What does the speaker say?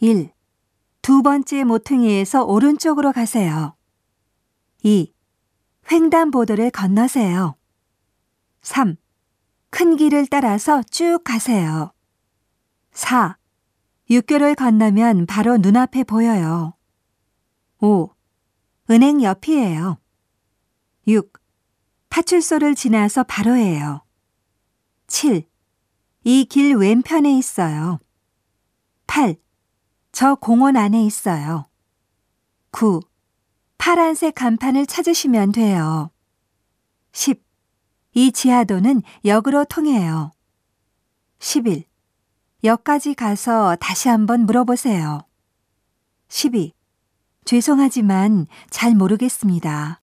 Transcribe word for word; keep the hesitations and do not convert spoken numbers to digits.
일. 두 번째 모퉁이에서 오른쪽으로 가세요. 이. 횡단보도를 건너세요. 삼. 큰 길을 따라서 쭉 가세요. 사. 육교를 건너면 바로 눈앞에 보여요. 오. 은행 옆이에요. 육. 파출소를 지나서 바로예요. 칠. 이 길 왼편에 있어요. 팔. 저 공원 안에 있어요. 구. 파란색 간판을 찾으시면 돼요. 십. 이 지하도는 역으로 통해요. 십일. 역까지 가서 다시 한번 물어보세요. 십이. 죄송하지만 잘 모르겠습니다.